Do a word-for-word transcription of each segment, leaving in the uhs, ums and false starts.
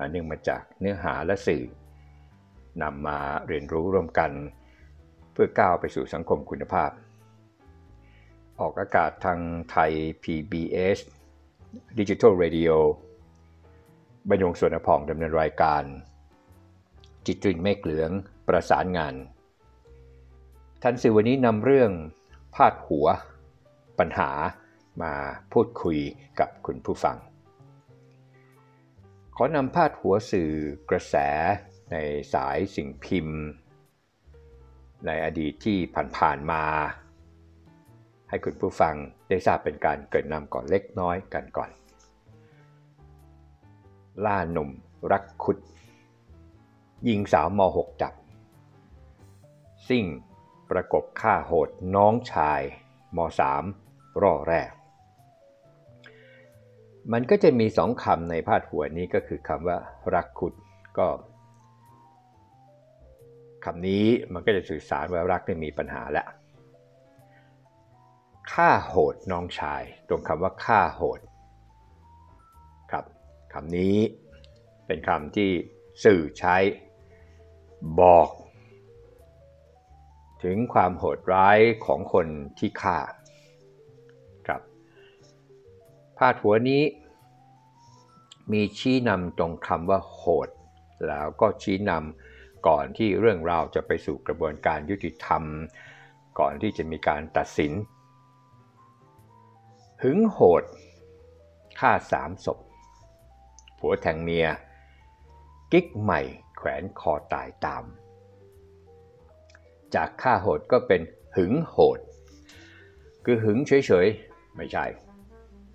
อันเนื่องมาจากเนื้อหาและสื่อนำมาเรียนรู้ร่วมกันเพื่อก้าวไปสู่สังคมคุณภาพออกอากาศทางไทย พี บี เอส Digital Radio บรรยงสุวรรณพองดำเนินรายการจิตรินเมฆเหลืองประสานงานทันสื่อวันนี้นำเรื่องพาดหัวปัญหามาพูดคุยกับคุณผู้ฟังขอนำพาดหัวสื่อกระแสในสายสิ่งพิมพ์ในอดีตที่ผ่านๆมาให้คุณผู้ฟังได้ทราบเป็นการเกริ่นนำก่อนเล็กน้อยกันก่อนล่าหนุ่มรักคุดยิงสาวมอหกจับซิ่งประกบฆ่าโหดน้องชายมอสามร่อแรกมันก็จะมีสองคำในพาดหัวนี้ก็คือคำว่ารักคุดก็คำนี้มันก็จะสื่อสารว่ารักนี่มีปัญหาแล้วฆ่าโหดน้องชายตรงคำว่าฆ่าโหดครับคำนี้เป็นคำที่สื่อใช้บอกถึงความโหดร้ายของคนที่ฆ่าครับพาดหัวนี้มีชี้นำตรงคำว่าโหดแล้วก็ชี้นำก่อนที่เรื่องราวจะไปสู่กระบวนการยุติธรรมก่อนที่จะมีการตัดสินหึงโหดฆ่าสามศพผัวแทงเมียกิ๊กใหม่แขวนคอตายตามจากฆ่าโหดก็เป็นหึงโหดคือหึงเฉยๆไม่ใช่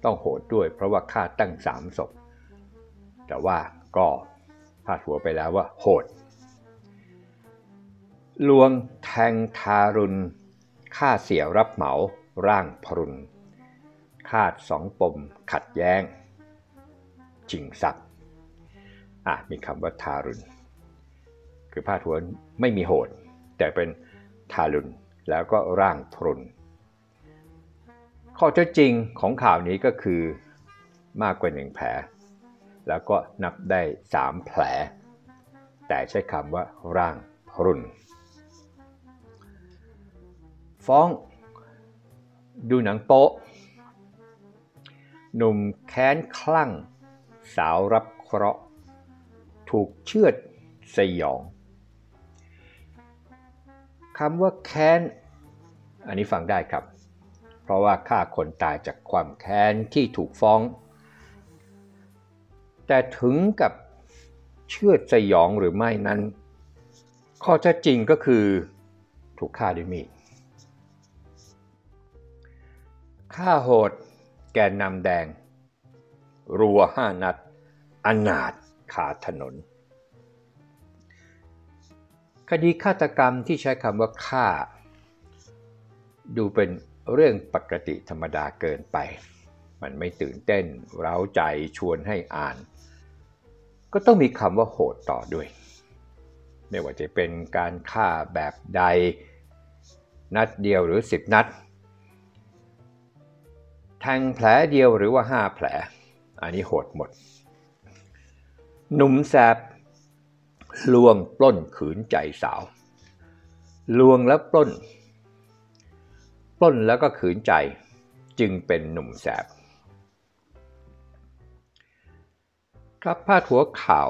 ต้องโหดด้วยเพราะว่าฆ่าตั้งสามศพแต่ว่าก็พาดหัวไปแล้วว่าโหดลวงแทงทารุณฆ่าเสียรับเหมาร่างพรุนคาดสองปมขัดแย้งชิงทรัพย์อ่ะมีคำว่าทารุณคือพาดหัวไม่มีโหดแต่เป็นทารุณแล้วก็ร่างพรุนข้อเท็จจริงของข่าวนี้ก็คือมากกว่าหนึ่งแผลแล้วก็นับได้สามแผลแต่ใช้คำว่าร่างพรุนฟ้องดูหนังโป๊ะหนุ่มแค้นคลั่งสาวรับเคราะห์ถูกเชือดสยองคำว่าแค้นอันนี้ฟังได้ครับเพราะว่าฆ่าคนตายจากความแค้นที่ถูกฟ้องแต่ถึงกับเชือดสยองหรือไม่นั้นข้อเท็จจริงก็คือถูกฆ่าด้วยมีดฆ่าโหดแกนนำแดงรัวห้านัดอนาถคาถนนคดีฆาตกรรมที่ใช้คำว่าฆ่าดูเป็นเรื่องปกติธรรมดาเกินไปมันไม่ตื่นเต้นเร้าใจชวนให้อ่านก็ต้องมีคำว่าโหดต่อด้วยไม่ว่าจะเป็นการฆ่าแบบใดนัดเดียวหรือสิบนัดแทงแผลเดียวหรือว่าห้าแผลอันนี้โหดหมดหนุ่มแสบลวงปล้นขืนใจสาวลวงแล้วปล้นปล้นแล้วก็ขืนใจจึงเป็นหนุ่มแสบครับพาดหัวข่าว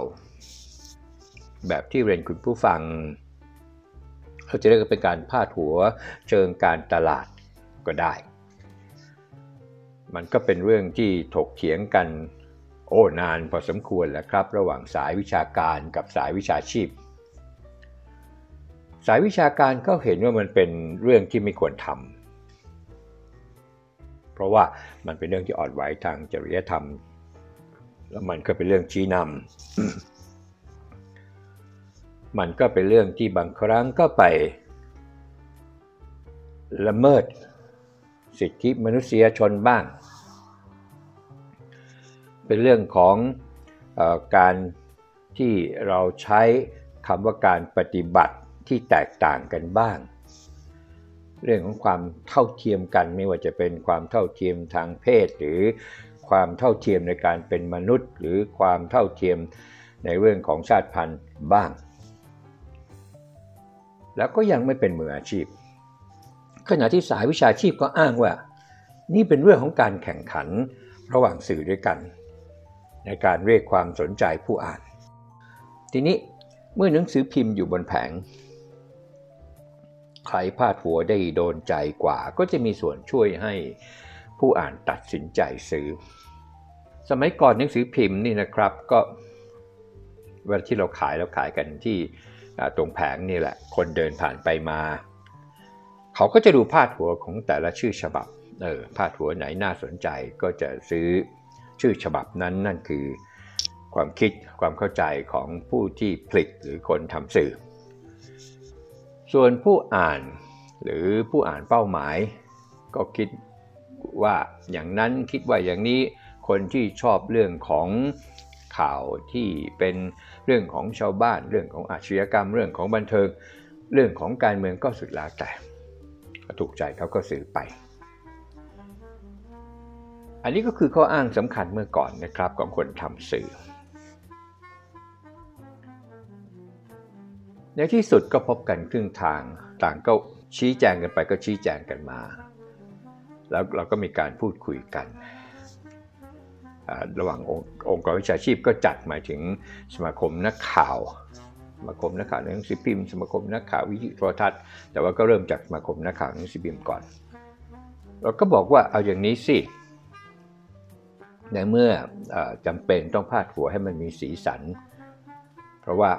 แบบที่เรียนคุณผู้ฟังเขาจะเรียกเป็นการพาดหัวเชิงการตลาดก็ได้มันก็เป็นเรื่องที่ถกเถียงกันโอ้นานพอสมควรแล้วครับระหว่างสายวิชาการกับสายวิชาชีพสายวิชาการก็เห็นว่ามันเป็นเรื่องที่ไม่ควรทำเพราะว่ามันเป็นเรื่องที่อ่อนไหวทางจริยธรรมแล้วมันก็เป็นเรื่องชี้นำ มันก็เป็นเรื่องที่บางครั้งก็ไปละเมิดสิทธิมนุษยชนบ้างเป็นเรื่องของเอ่อการที่เราใช้คำว่าการปฏิบัติที่แตกต่างกันบ้างเรื่องของความเท่าเทียมกันไม่ว่าจะเป็นความเท่าเทียมทางเพศหรือความเท่าเทียมในการเป็นมนุษย์หรือความเท่าเทียมในเรื่องของชาติพันธุ์บ้างแล้วก็ยังไม่เป็นมืออาชีพขณะที่สายวิชาชีพก็อ้างว่านี่เป็นเรื่องของการแข่งขันระหว่างสื่อด้วยกันในการเรียกความสนใจผู้อ่านทีนี้เมื่อหนังสือพิมพ์อยู่บนแผงใครพาดหัวได้โดนใจกว่าก็จะมีส่วนช่วยให้ผู้อ่านตัดสินใจซื้อสมัยก่อนหนังสือพิมพ์นี่นะครับก็เวลาที่เราขายเราขายกันที่ตรงแผงนี่แหละคนเดินผ่านไปมาเขาก็จะดูพาดหัวของแต่ละชื่อฉบับเออพาดหัวไหนน่าสนใจก็จะซื้อชื่อฉบับนั้นนั่นคือความคิดความเข้าใจของผู้ที่ผลิตหรือคนทำสื่อส่วนผู้อ่านหรือผู้อ่านเป้าหมายก็คิดว่าอย่างนั้นคิดว่าอย่างนี้คนที่ชอบเรื่องของข่าวที่เป็นเรื่องของชาวบ้านเรื่องของอาชญากรรมเรื่องของบันเทิงเรื่องของการเมืองก็สุดแล้วแต่ถูกใจเขาก็ซื้อไปอันนี้ก็คือข้ออ้างสำคัญเมื่อก่อนนะครับของคนทำสื่อในที่สุดก็พบกันครึ่งทางต่างก็ชี้แจงกันไปก็ชี้แจงกันมาแล้วเราก็มีการพูดคุยกันระหว่างองค์กรวิชาชีพก็จัดหมายถึงสมาคมนักข่าวสมาคมนักข่าวหนังสือพิมพ์สมาคมนักข่าววิทยุโทรทัศน์แต่ว่าก็เริ่มจากสมาคมนักข่าวหนังสือพิมพ์ก่อนเราก็บอกว่าเอาอย่างนี้สิในเมื่อจำเป็นต้องพาดหัวให้มันมีสีสันเพราะว่า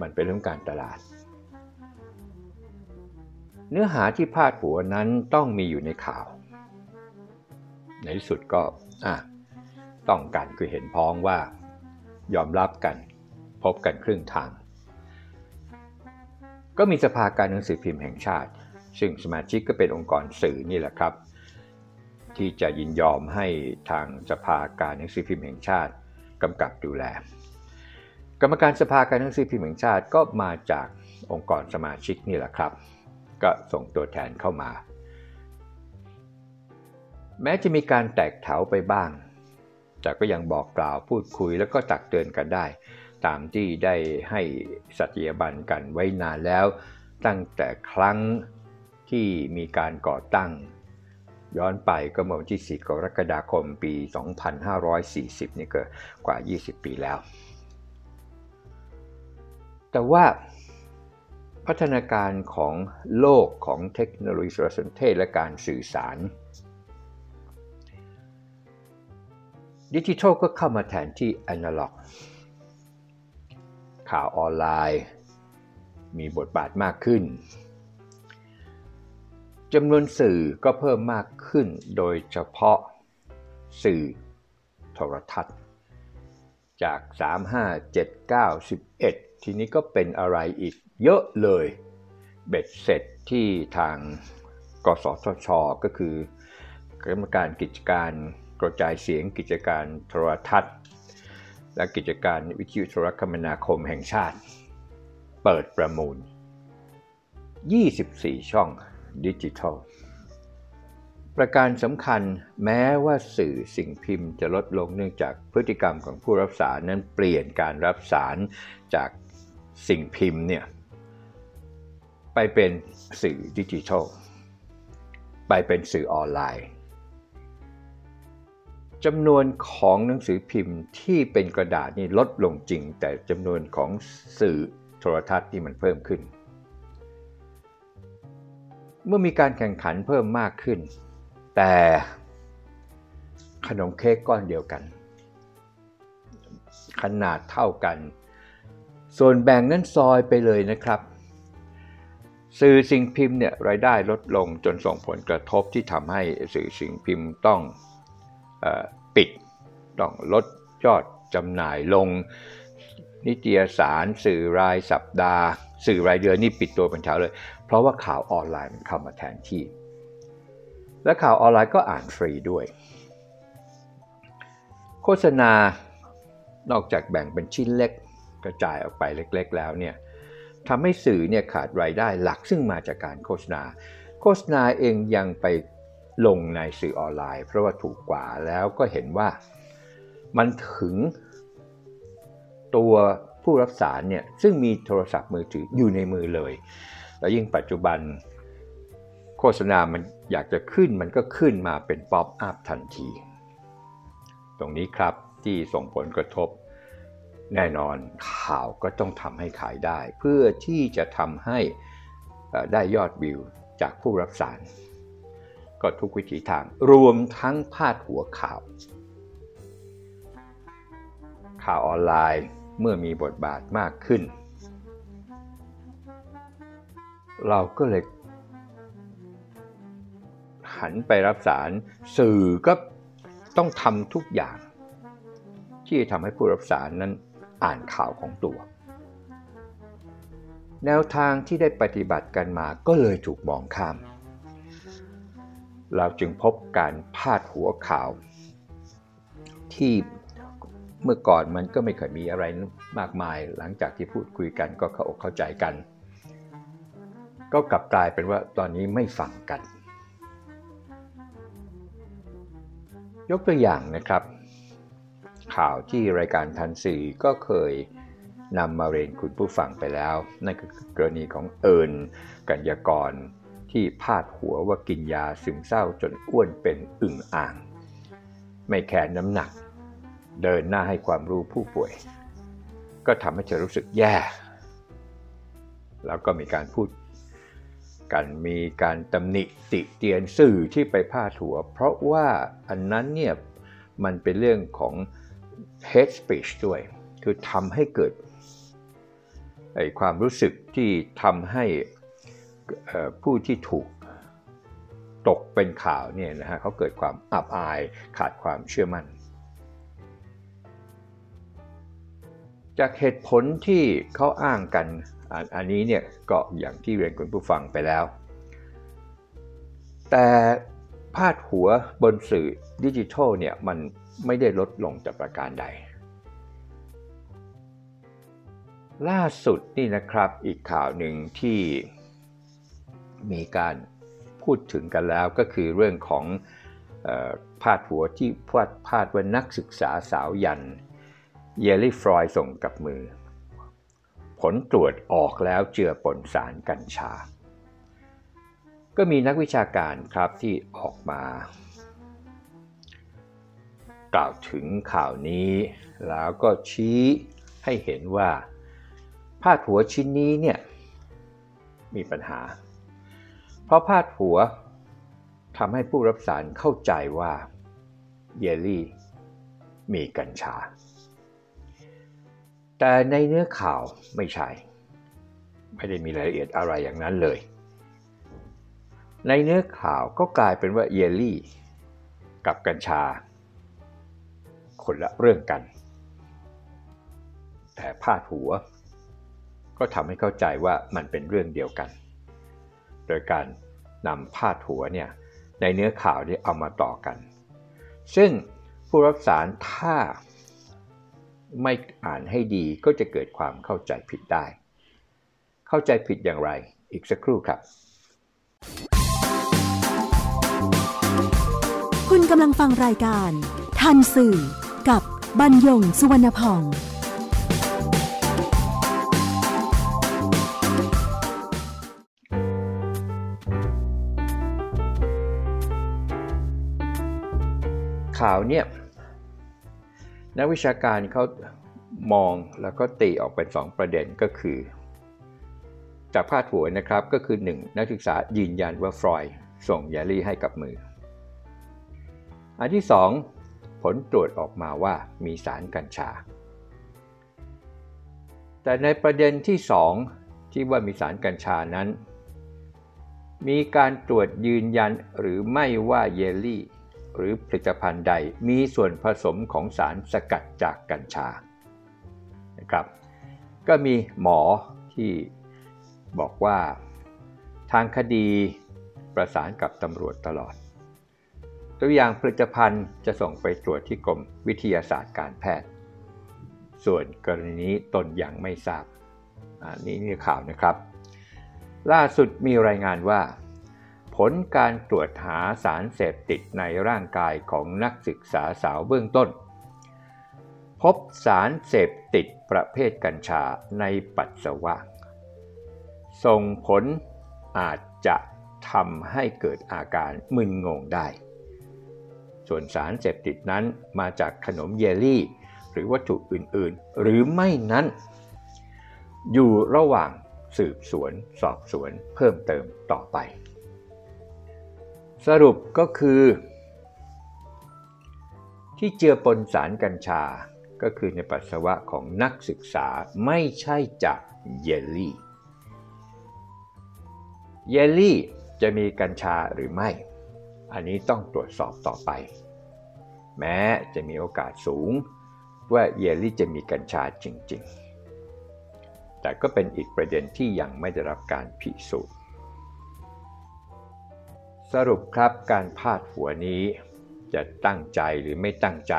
มันเป็นเรื่องการตลาดเนื้อหาที่พาดหัวนั้นต้องมีอยู่ในข่าวในที่สุดก็อ่ะต้องกันคือเห็นพ้องว่ายอมรับกันพบกันครึ่งทางก็มีสภาการหนังสือพิมพ์แห่งชาติซึ่งสมาชิกก็เป็นองค์กรสื่อนี่แหละครับที่จะยินยอมให้ทางสภาการหนังสือพิมพ์แห่งชาติกำกับดูแลกรรมการสภาการหนังสือพิมพ์แห่งชาติก็มาจากองค์กรสมาชิกนี่แหละครับก็ส่งตัวแทนเข้ามาแม้จะมีการแตกแถวไปบ้างแต่ก็ยังบอกกล่าวพูดคุยแล้วก็ตักเตือนกันได้ตามที่ได้ให้สัตยาบันกันไว้นานแล้วตั้งแต่ครั้งที่มีการก่อตั้งย้อนไปก็เมื่อวันที่สี่กรกฎาคมปีสองพันห้าร้อยสี่สิบนี่ก็กว่ายี่สิบปีแล้วแต่ว่าพัฒนาการของโลกของเทคโนโลยีสารสนเทศและการสื่อสารดิจิทัลก็เข้ามาแทนที่อนาล็อกข่าวออนไลน์มีบทบาทมากขึ้นจำนวนสื่อก็เพิ่มมากขึ้นโดยเฉพาะสื่อโทรทัศน์จากสาม ห้า เจ็ด เก้า สิบเอ็ดทีนี้ก็เป็นอะไรอีกเยอะเลยเบ็ดเสร็จที่ทางกสทช.ก็คือกรรมการกิจการกระจายเสียงกิจการโทรทัศน์และกิจการวิทยุโทรคมนาคมแห่งชาติเปิดประมูลยี่สิบสี่ช่องดิจิทัลประการสำคัญแม้ว่าสื่อสิ่งพิมพ์จะลดลงเนื่องจากพฤติกรรมของผู้รับสารนั้นเปลี่ยนการรับสารจากสิ่งพิมพ์เนี่ยไปเป็นสื่อดิจิทัลไปเป็นสื่อออนไลน์จำนวนของหนังสือพิมพ์ที่เป็นกระดาษนี่ลดลงจริงแต่จำนวนของสื่อโทรทัศน์นี่มันเพิ่มขึ้นเมื่อมีการแข่งขันเพิ่มมากขึ้นแต่ขนมเค้กก้อนเดียวกันขนาดเท่ากันส่วนแบ่งนั้นซอยไปเลยนะครับสื่อสิ่งพิมพ์เนี่ยรายได้ลดลงจนส่งผลกระทบที่ทำให้สื่อสิ่งพิมพ์ต้องปิดต้องลดยอดจำหน่ายลง นิตยสารสื่อรายสัปดาห์สื่อรายเดือนนี่ปิดตัวเป็นเช้าเลยเพราะว่าข่าวออนไลน์มันเข้ามาแทนที่และข่าวออนไลน์ก็อ่านฟรีด้วยโฆษณานอกจากแบ่งเป็นชิ้นเล็กกระจายออกไปเล็กๆแล้วเนี่ยทำให้สื่อเนี่ยขาดรายได้หลักซึ่งมาจากการโฆษณาโฆษณาเองยังไปลงในสื่อออนไลน์เพราะว่าถูกกว่าแล้วก็เห็นว่ามันถึงตัวผู้รับสารเนี่ยซึ่งมีโทรศัพท์มือถืออยู่ในมือเลยแล้วยิ่งปัจจุบันโฆษณามันอยากจะขึ้นมันก็ขึ้นมาเป็นป๊อปอัพทันทีตรงนี้ครับที่ส่งผลกระทบแน่นอนข่าวก็ต้องทำให้ขายได้เพื่อที่จะทำให้ได้ยอดวิวจากผู้รับสารก็ทุกวิธีทางรวมทั้งพาดหัวข่าวข่าวออนไลน์เมื่อมีบทบาทมากขึ้นเราก็เลยหันไปรับสารสื่อก็ต้องทำทุกอย่างที่ทำให้ผู้รับสารนั้นอ่านข่าวของตัวแนวทางที่ได้ปฏิบัติกันมาก็เลยถูกมองข้ามเราจึงพบการพาดหัวข่าวที่เมื่อก่อนมันก็ไม่เคยมีอะไรมากมายหลังจากที่พูดคุยกันก็เข้าอกเข้าใจกันก็กลับกลายเป็นว่าตอนนี้ไม่ฟังกันยกตัวอย่างนะครับข่าวที่รายการทันสื่อก็เคยนำมาเรียนคุณผู้ฟังไปแล้วนั่นคือกรณีของเอิญกัญญากรที่พาดหัวว่ากินยาซึมเศร้าจนอ้วนเป็นอึ่งอ่างไม่แคร์น้ำหนักเดินหน้าให้ความรู้ผู้ป่วยก็ทำให้เธอรู้สึกแย่แล้วก็มีการพูดกันมีการตำหนิติเตียนสื่อที่ไปพาดหัวเพราะว่าอันนั้นเนี่ยมันเป็นเรื่องของ hate speech ด้วยคือทำให้เกิดไอ้ความรู้สึกที่ทำให้ผู้ที่ถูกตกเป็นข่าวเนี่ยนะฮะเขาเกิดความอับอายขาดความเชื่อมั่นจากเหตุผลที่เขาอ้างกันอันนี้เนี่ยก็อย่างที่เรียนคุณผู้ฟังไปแล้วแต่พาดหัวบนสื่อดิจิทัลเนี่ยมันไม่ได้ลดลงแต่ประการใดล่าสุดนี่นะครับอีกข่าวหนึ่งที่มีการพูดถึงกันแล้วก็คือเรื่องของเอ่อพาดหัวที่พาดพาดว่านักศึกษาสาวยันเยลลี่ฟลอยด์ส่งกับมือผลตรวจออกแล้วเจือปนสารกัญชาก็มีนักวิชาการครับที่ออกมากล่าวถึงข่าวนี้แล้วก็ชี้ให้เห็นว่าพาดหัวชิ้นนี้เนี่ยมีปัญหาเพราะพาดหัวทำให้ผู้รับสารเข้าใจว่าเยลลี่มีกัญชาแต่ในเนื้อข่าวไม่ใช่ไม่ได้มีรายละเอียดอะไรอย่างนั้นเลยในเนื้อข่าวก็กลายเป็นว่าเยลลี่กับกัญชาคนละเรื่องกันแต่พาดหัวก็ทำให้เข้าใจว่ามันเป็นเรื่องเดียวกันโดยการนำพาดหัวเนี่ยในเนื้อข่าวที่เอามาต่อกันซึ่งผู้รับสารถ้าไม่อ่านให้ดีก็จะเกิดความเข้าใจผิดได้เข้าใจผิดอย่างไรอีกสักครู่ครับคุณกำลังฟังรายการทันสื่อกับบรรยงสุวรรณพองข่าวเนี่ยนักวิชาการเขามองแล้วก็ตีออกเป็นสองประเด็นก็คือจากพาดหัวนะครับก็คือหนึ่งนักศึกษายืนยันว่าฟรอยด์ส่งเยลลี่ให้กับมืออันที่สองผลตรวจออกมาว่ามีสารกัญชาแต่ในประเด็นที่สองที่ว่ามีสารกัญชานั้นมีการตรวจยืนยันหรือไม่ว่าเยลลี่หรือผลิตภัณฑ์ใดมีส่วนผสมของสารสกัดจากกัญชานะครับ ก็มีหมอที่บอกว่าทางคดีประสานกับตำรวจตลอดตัวอย่างผลิตภัณฑ์จะส่งไปตรวจที่กรมวิทยาศาสตร์การแพทย์ส่วนกรณีนี้ตนยังไม่ทราบอันนี้นี่ข่าวนะครับล่าสุดมีรายงานว่าผลการตรวจหาสารเสพติดในร่างกายของนักศึกษาสาวเบื้องต้นพบสารเสพติดประเภทกัญชาในปัสสาวะส่งผลอาจจะทำให้เกิดอาการมึนงงได้ส่วนสารเสพติดนั้นมาจากขนมเยลลี่หรือวัตถุอื่นๆหรือไม่นั้นอยู่ระหว่างสืบสวนสอบสวนเพิ่มเติมต่อไปสรุปก็คือที่เจือปนสารกัญชาก็คือในปัสสาวะของนักศึกษาไม่ใช่จากเยลลี่เยลลี่จะมีกัญชาหรือไม่อันนี้ต้องตรวจสอบต่อไปแม้จะมีโอกาสสูงว่าเยลลี่จะมีกัญชาจริงๆแต่ก็เป็นอีกประเด็นที่ยังไม่ได้รับการพิสูจน์สรุปครับการพาดหัวนี้จะตั้งใจหรือไม่ตั้งใจ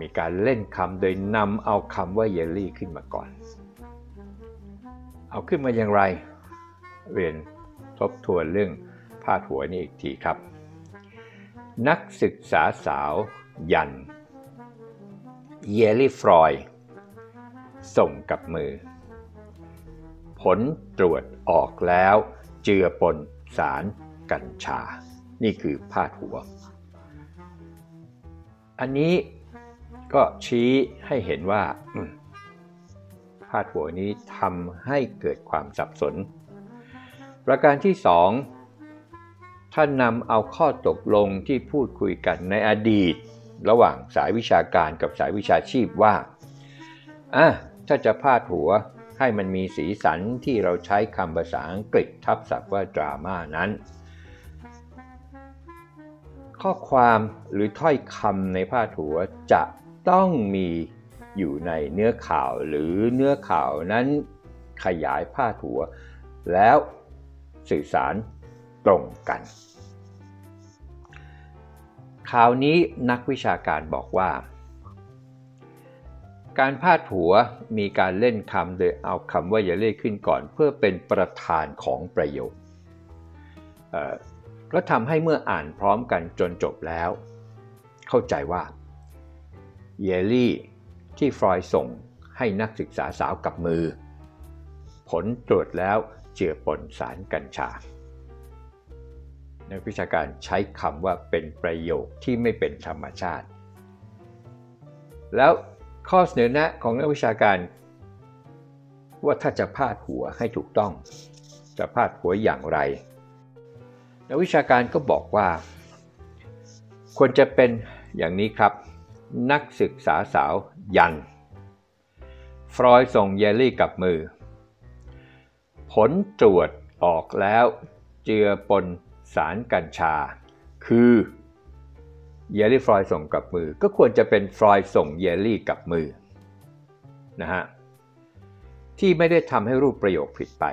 มีการเล่นคำโดยนำเอาคำว่าเยลลี่ขึ้นมาก่อนเอาขึ้นมาอย่างไรเรียนทบทวนเรื่องพาดหัวนี้อีกทีครับนักศึกษาสาวยันเยลลี่ฟรอยส่งกับมือผลตรวจออกแล้วเจือปนสารกัญชานี่คือพาดหัวอันนี้ก็ชี้ให้เห็นว่าพาดหัวนี้ทำให้เกิดความสับสนประการที่สองท่านนำเอาข้อตกลงที่พูดคุยกันในอดีตระหว่างสายวิชาการกับสายวิชาชีพว่าอ่ะถ้าจะพาดหัวให้มันมีสีสันที่เราใช้คำภาษาอังกฤษทับศัพท์ว่าดราม่านั้นข้อความหรือถ้อยคำในพาดหัวจะต้องมีอยู่ในเนื้อข่าวหรือเนื้อข่าวนั้นขยายพาดหัวแล้วสื่อสารตรงกันข่าวนี้นักวิชาการบอกว่าการพาดหัวมีการเล่นคำโดยเอาคำว่าเยลลี่ขึ้นก่อนเพื่อเป็นประธานของประโยคก็ทำให้เมื่ออ่านพร้อมกันจนจบแล้วเข้าใจว่าเยลลี่ที่ฟรอยด์ส่งให้นักศึกษาสาวกับมือผลตรวจแล้วเจือปนสารกัญชานักวิชาการใช้คำว่าเป็นประโยคที่ไม่เป็นธรรมชาติแล้วข้อเสนอแนะของนักวิชาการว่าถ้าจะพาดหัวให้ถูกต้องจะพาดหัวอย่างไรนักวิชาการก็บอกว่าควรจะเป็นอย่างนี้ครับนักศึกษาสาวยันฟรอยด์ส่งเยลลี่กับมือผลตรวจออกแล้วเจือปนสารกัญชาคือเยลลี่ฟรอยด์ส่งกับมือก็ควรจะเป็นฟรอยด์ส่งเยลลี่กับมือนะฮะที่ไม่ได้ทำให้รูปประโยคผิดไป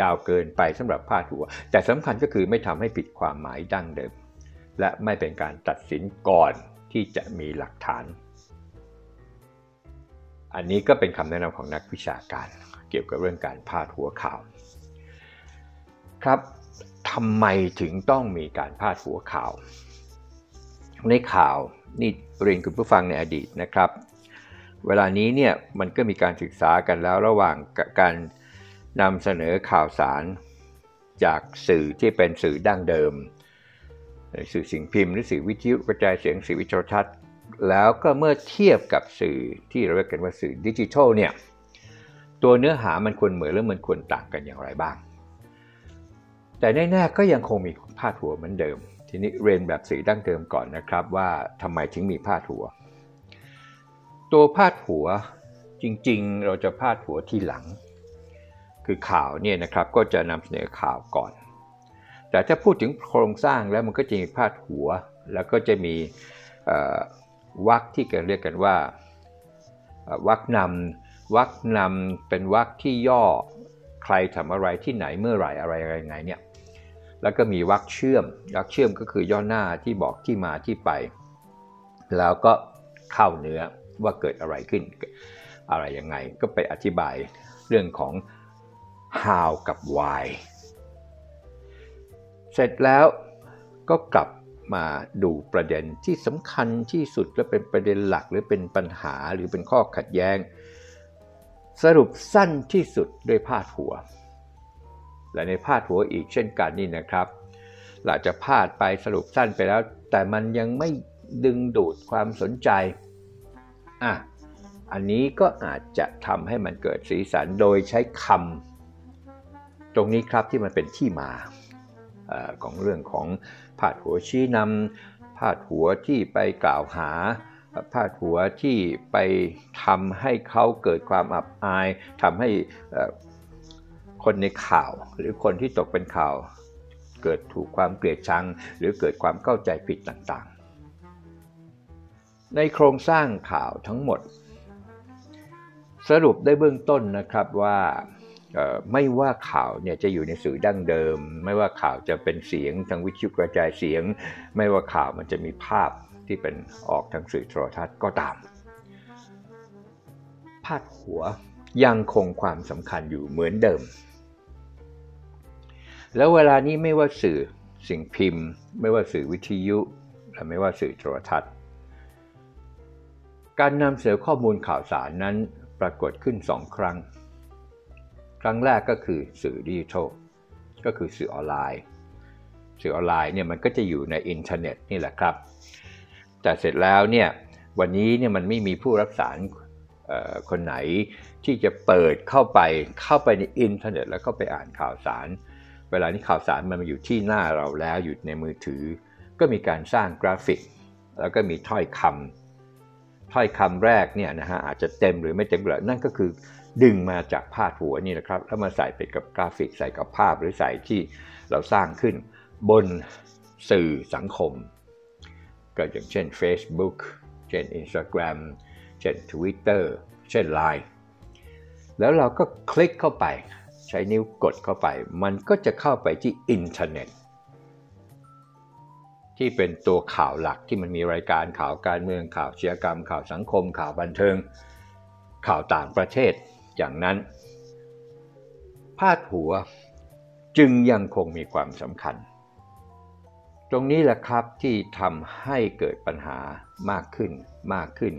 ยาวเกินไปสำหรับพาดหัวแต่สำคัญก็คือไม่ทำให้ผิดความหมายดั้งเดิมและไม่เป็นการตัดสินก่อนที่จะมีหลักฐานอันนี้ก็เป็นคำแนะนำของนักวิชาการเกี่ยวกับเรื่องการพาดหัวข่าวครับทำไมถึงต้องมีการพาดหัวข่าวในข่าวนี่เรียนคุณผู้ฟังในอดีตนะครับเวลานี้เนี่ยมันก็มีการศึกษากันแล้วระหว่างการนำเสนอข่าวสารจากสื่อที่เป็นสื่อดั้งเดิมสื่อสิ่งพิมพ์หรือสื่อวิทยุกระจายเสียงสื่อวิทยุโทรทัศน์แล้วก็เมื่อเทียบกับสื่อที่เราเรียกกันว่าสื่อดิจิทัลเนี่ยตัวเนื้อหามันควรเหมือนหรือมันควรต่างกันอย่างไรบ้างแต่แน่ๆก็ยังคงมีพาดหัวเหมือนเดิมทีนี้เรียนแบบสื่อดั้งเดิมก่อนนะครับว่าทำไมถึงมีพาดหัวตัวพาดหัวจริงๆเราจะพาดหัวที่หลังคือข่าวเนี่ยนะครับก็จะนำเสนอข่าวก่อนแต่ถ้าพูดถึงโครงสร้างแล้วมันก็จะมีพาดหัวแล้วก็จะมีวรรคที่เรียกกันว่า วรรคนำวรรคนำเป็นวรรคที่ย่อใครทำอะไรที่ไหนเมื่อไหร่อะไรอะไรไงเนี่ยแล้วก็มีวรรคเชื่อมวรรคเชื่อมก็คือย่อหน้าที่บอกที่มาที่ไปแล้วก็เข้าเนื้อว่าเกิดอะไรขึ้นอะไรยังไงก็ไปอธิบายเรื่องของ how กับ why เสร็จแล้วก็กลับมาดูประเด็นที่สำคัญที่สุดและเป็นประเด็นหลักหรือเป็นปัญหาหรือเป็นข้อขัดแย้งสรุปสั้นที่สุดด้วยพาดหัวและในพาดหัวอีกเช่นกันนี่นะครับหลังจากพาดไปสรุปสั้นไปแล้วแต่มันยังไม่ดึงดูดความสนใจอ่ะอันนี้ก็อาจจะทำให้มันเกิดสีสันโดยใช้คำตรงนี้ครับที่มันเป็นที่มาของเรื่องของพาดหัวชี้นำพาดหัวที่ไปกล่าวหาพาดหัวที่ไปทำให้เขาเกิดความอับอายทำให้คนในข่าวหรือคนที่ตกเป็นข่าวเกิดถูกความเกลียดชังหรือเกิดความเข้าใจผิดต่างๆในโครงสร้างข่าวทั้งหมดสรุปได้เบื้องต้นนะครับว่าไม่ว่าข่าวเนี่ยจะอยู่ในสื่อดั้งเดิมไม่ว่าข่าวจะเป็นเสียงทางวิทยุกระจายเสียงไม่ว่าข่าวมันจะมีภาพที่เป็นออกทางสื่อโทรทัศน์ก็ตามพาดหัวยังคงความสำคัญอยู่เหมือนเดิมแล้วเวลานี้ไม่ว่าสื่อสิ่งพิมพ์ไม่ว่าสื่อวิทยุและไม่ว่าสื่อโทรทัศน์การนำเสนอข้อมูลข่าวสารนั้นปรากฏขึ้นสองครั้งครั้งแรกก็คือสื่อดิจิทัลก็คือสื่อออนไลน์สื่อออนไลน์เนี่ยมันก็จะอยู่ในอินเทอร์เน็ตนี่แหละครับแต่เสร็จแล้วเนี่ยวันนี้เนี่ยมันไม่มีผู้รับสารคนไหนที่จะเปิดเข้าไปเข้าไปในอินเทอร์เน็ตแล้วก็ไปอ่านข่าวสารเวลานี้ข่าวสารมันมาอยู่ที่หน้าเราแล้วอยู่ในมือถือก็มีการสร้างกราฟิกแล้วก็มีถ้อยคำถ้อยคำแรกเนี่ยนะฮะอาจจะเต็มหรือไม่เต็มเลยนั่นก็คือดึงมาจากพาดหัวนี่นะครับแล้วมาใส่ไปกับกราฟิกใส่กับภาพหรือใส่ที่เราสร้างขึ้นบนสื่อสังคมก็อย่างเช่น Facebook เช่น Instagram เช่น Twitter เช่น ไลน์ แล้วเราก็คลิกเข้าไปใช้นิ้วกดเข้าไปมันก็จะเข้าไปที่อินเทอร์เน็ตที่เป็นตัวข่าวหลักที่มันมีรายการข่าวการเมืองข่าวอาชญากรรมข่าวสังคมข่าวบันเทิงข่าวต่างประเทศอย่างนั้นพาดหัวจึงยังคงมีความสำคัญตรงนี้แหละครับที่ทำให้เกิดปัญหามากขึ้นมากขึ้น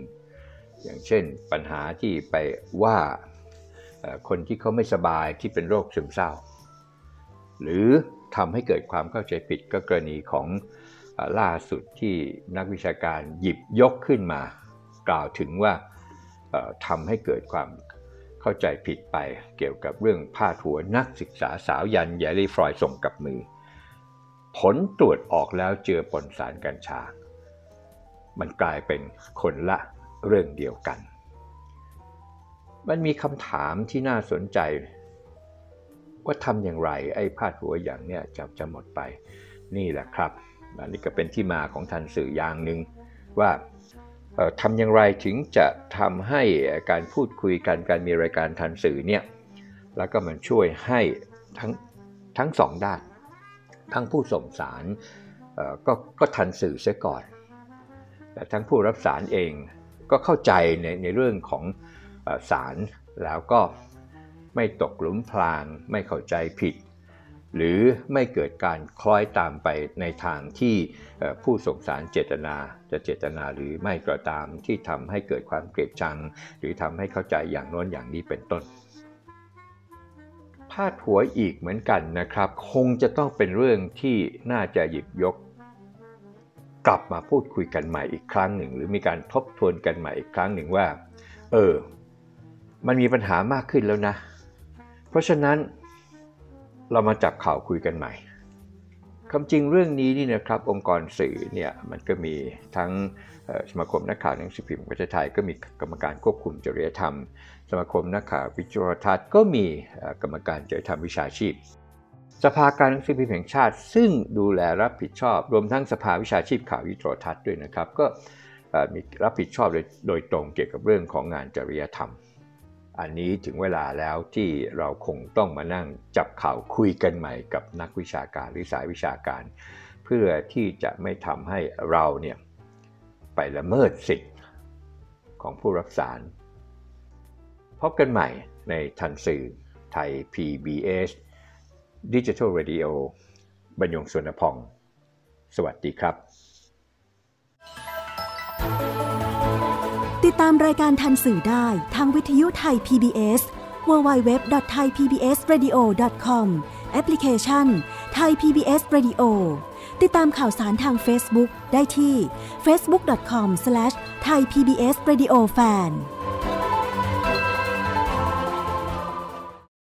อย่างเช่นปัญหาที่ไปว่าคนที่เขาไม่สบายที่เป็นโรคซึมเศร้าหรือทำให้เกิดความเข้าใจผิดก็กรณีของล่าสุดที่นักวิชาการหยิบยกขึ้นมากล่าวถึงว่าทำให้เกิดความเข้าใจผิดไปเกี่ยวกับเรื่องพาดหัวนักศึกษาสาวยันแยลลี่ฟลอยด์ส่งกับมือผลตรวจออกแล้วเจอปนสารกัญชามันกลายเป็นคนละเรื่องเดียวกันมันมีคำถามที่น่าสนใจว่าทำอย่างไรไอ้พาดหัวอย่างเนี้ยจะจะหมดไปนี่แหละครับอันนี้ก็เป็นที่มาของทันสื่ออย่างหนึ่งว่าทำอย่างไรถึงจะทำให้การพูดคุยกันการมีรายการทันสื่อเนี่ยแล้วก็มันช่วยให้ทั้งทั้งสองด้านทั้งผู้ส่งสารก็ก็ทันสื่อเสียก่อนแต่ทั้งผู้รับสารเองก็เข้าใจในในเรื่องของสารแล้วก็ไม่ตกหลุมพรางไม่เข้าใจผิดหรือไม่เกิดการคล้อยตามไปในทางที่ผู้ส่งสารเจตนาจะเจตนาหรือไม่ก็ตามที่ทำให้เกิดความเกลียดชังหรือทำให้เข้าใจอย่างโน้นอย่างนี้เป็นต้นพาดหัวอีกเหมือนกันนะครับคงจะต้องเป็นเรื่องที่น่าจะหยิบยกกลับมาพูดคุยกันใหม่อีกครั้งหนึ่งหรือมีการทบทวนกันใหม่อีกครั้งหนึ่งว่าเออมันมีปัญหามากขึ้นแล้วนะเพราะฉะนั้นเรามาจับข่าวคุยกันใหม่คำจริงเรื่องนี้นี่นะครับองค์กรสื่อเนี่ยมันก็มีทั้งสมาคมนักข่าวหนังสือพิมพ์ประเทศไทยก็มีกรรมการควบคุมจริยธรรมสมาคมนักข่าววิจารทัศน์ก็มีกรรมการจริยธรรมวิชาชีพสภาการหนังสือพิมพ์แห่งชาติซึ่งดูแลรับผิดชอบรวมทั้งสภาวิชาชีพข่าววิจารทัศน์ด้วยนะครับก็ มีรับผิดชอบโดยโดยตรงเกี่ยวกับเรื่องของงานจริยธรรมอันนี้ถึงเวลาแล้วที่เราคงต้องมานั่งจับข่าวคุยกันใหม่กับนักวิชาการหรือสายวิชาการเพื่อที่จะไม่ทำให้เราเนี่ยไปละเมิดสิทธิ์ของผู้รับสารพบกันใหม่ในทันสื่อไทย พี บี เอส Digital Radio บรรยง สวนพงศ์สวัสดีครับติดตามรายการทันสื่อได้ทางวิทยุไทย พี บี เอส ดับเบิลยู ดับเบิลยู ดับเบิลยู ดอท ไทย พี บี เอส เรดิโอ ดอท คอม แอปพลิเคชัน Thai พี บี เอส Radio ติดตามข่าวสารทาง Facebook ได้ที่ เฟซบุ๊ก ดอท คอม สแลช ไทย พี บี เอส เรดิโอ แฟน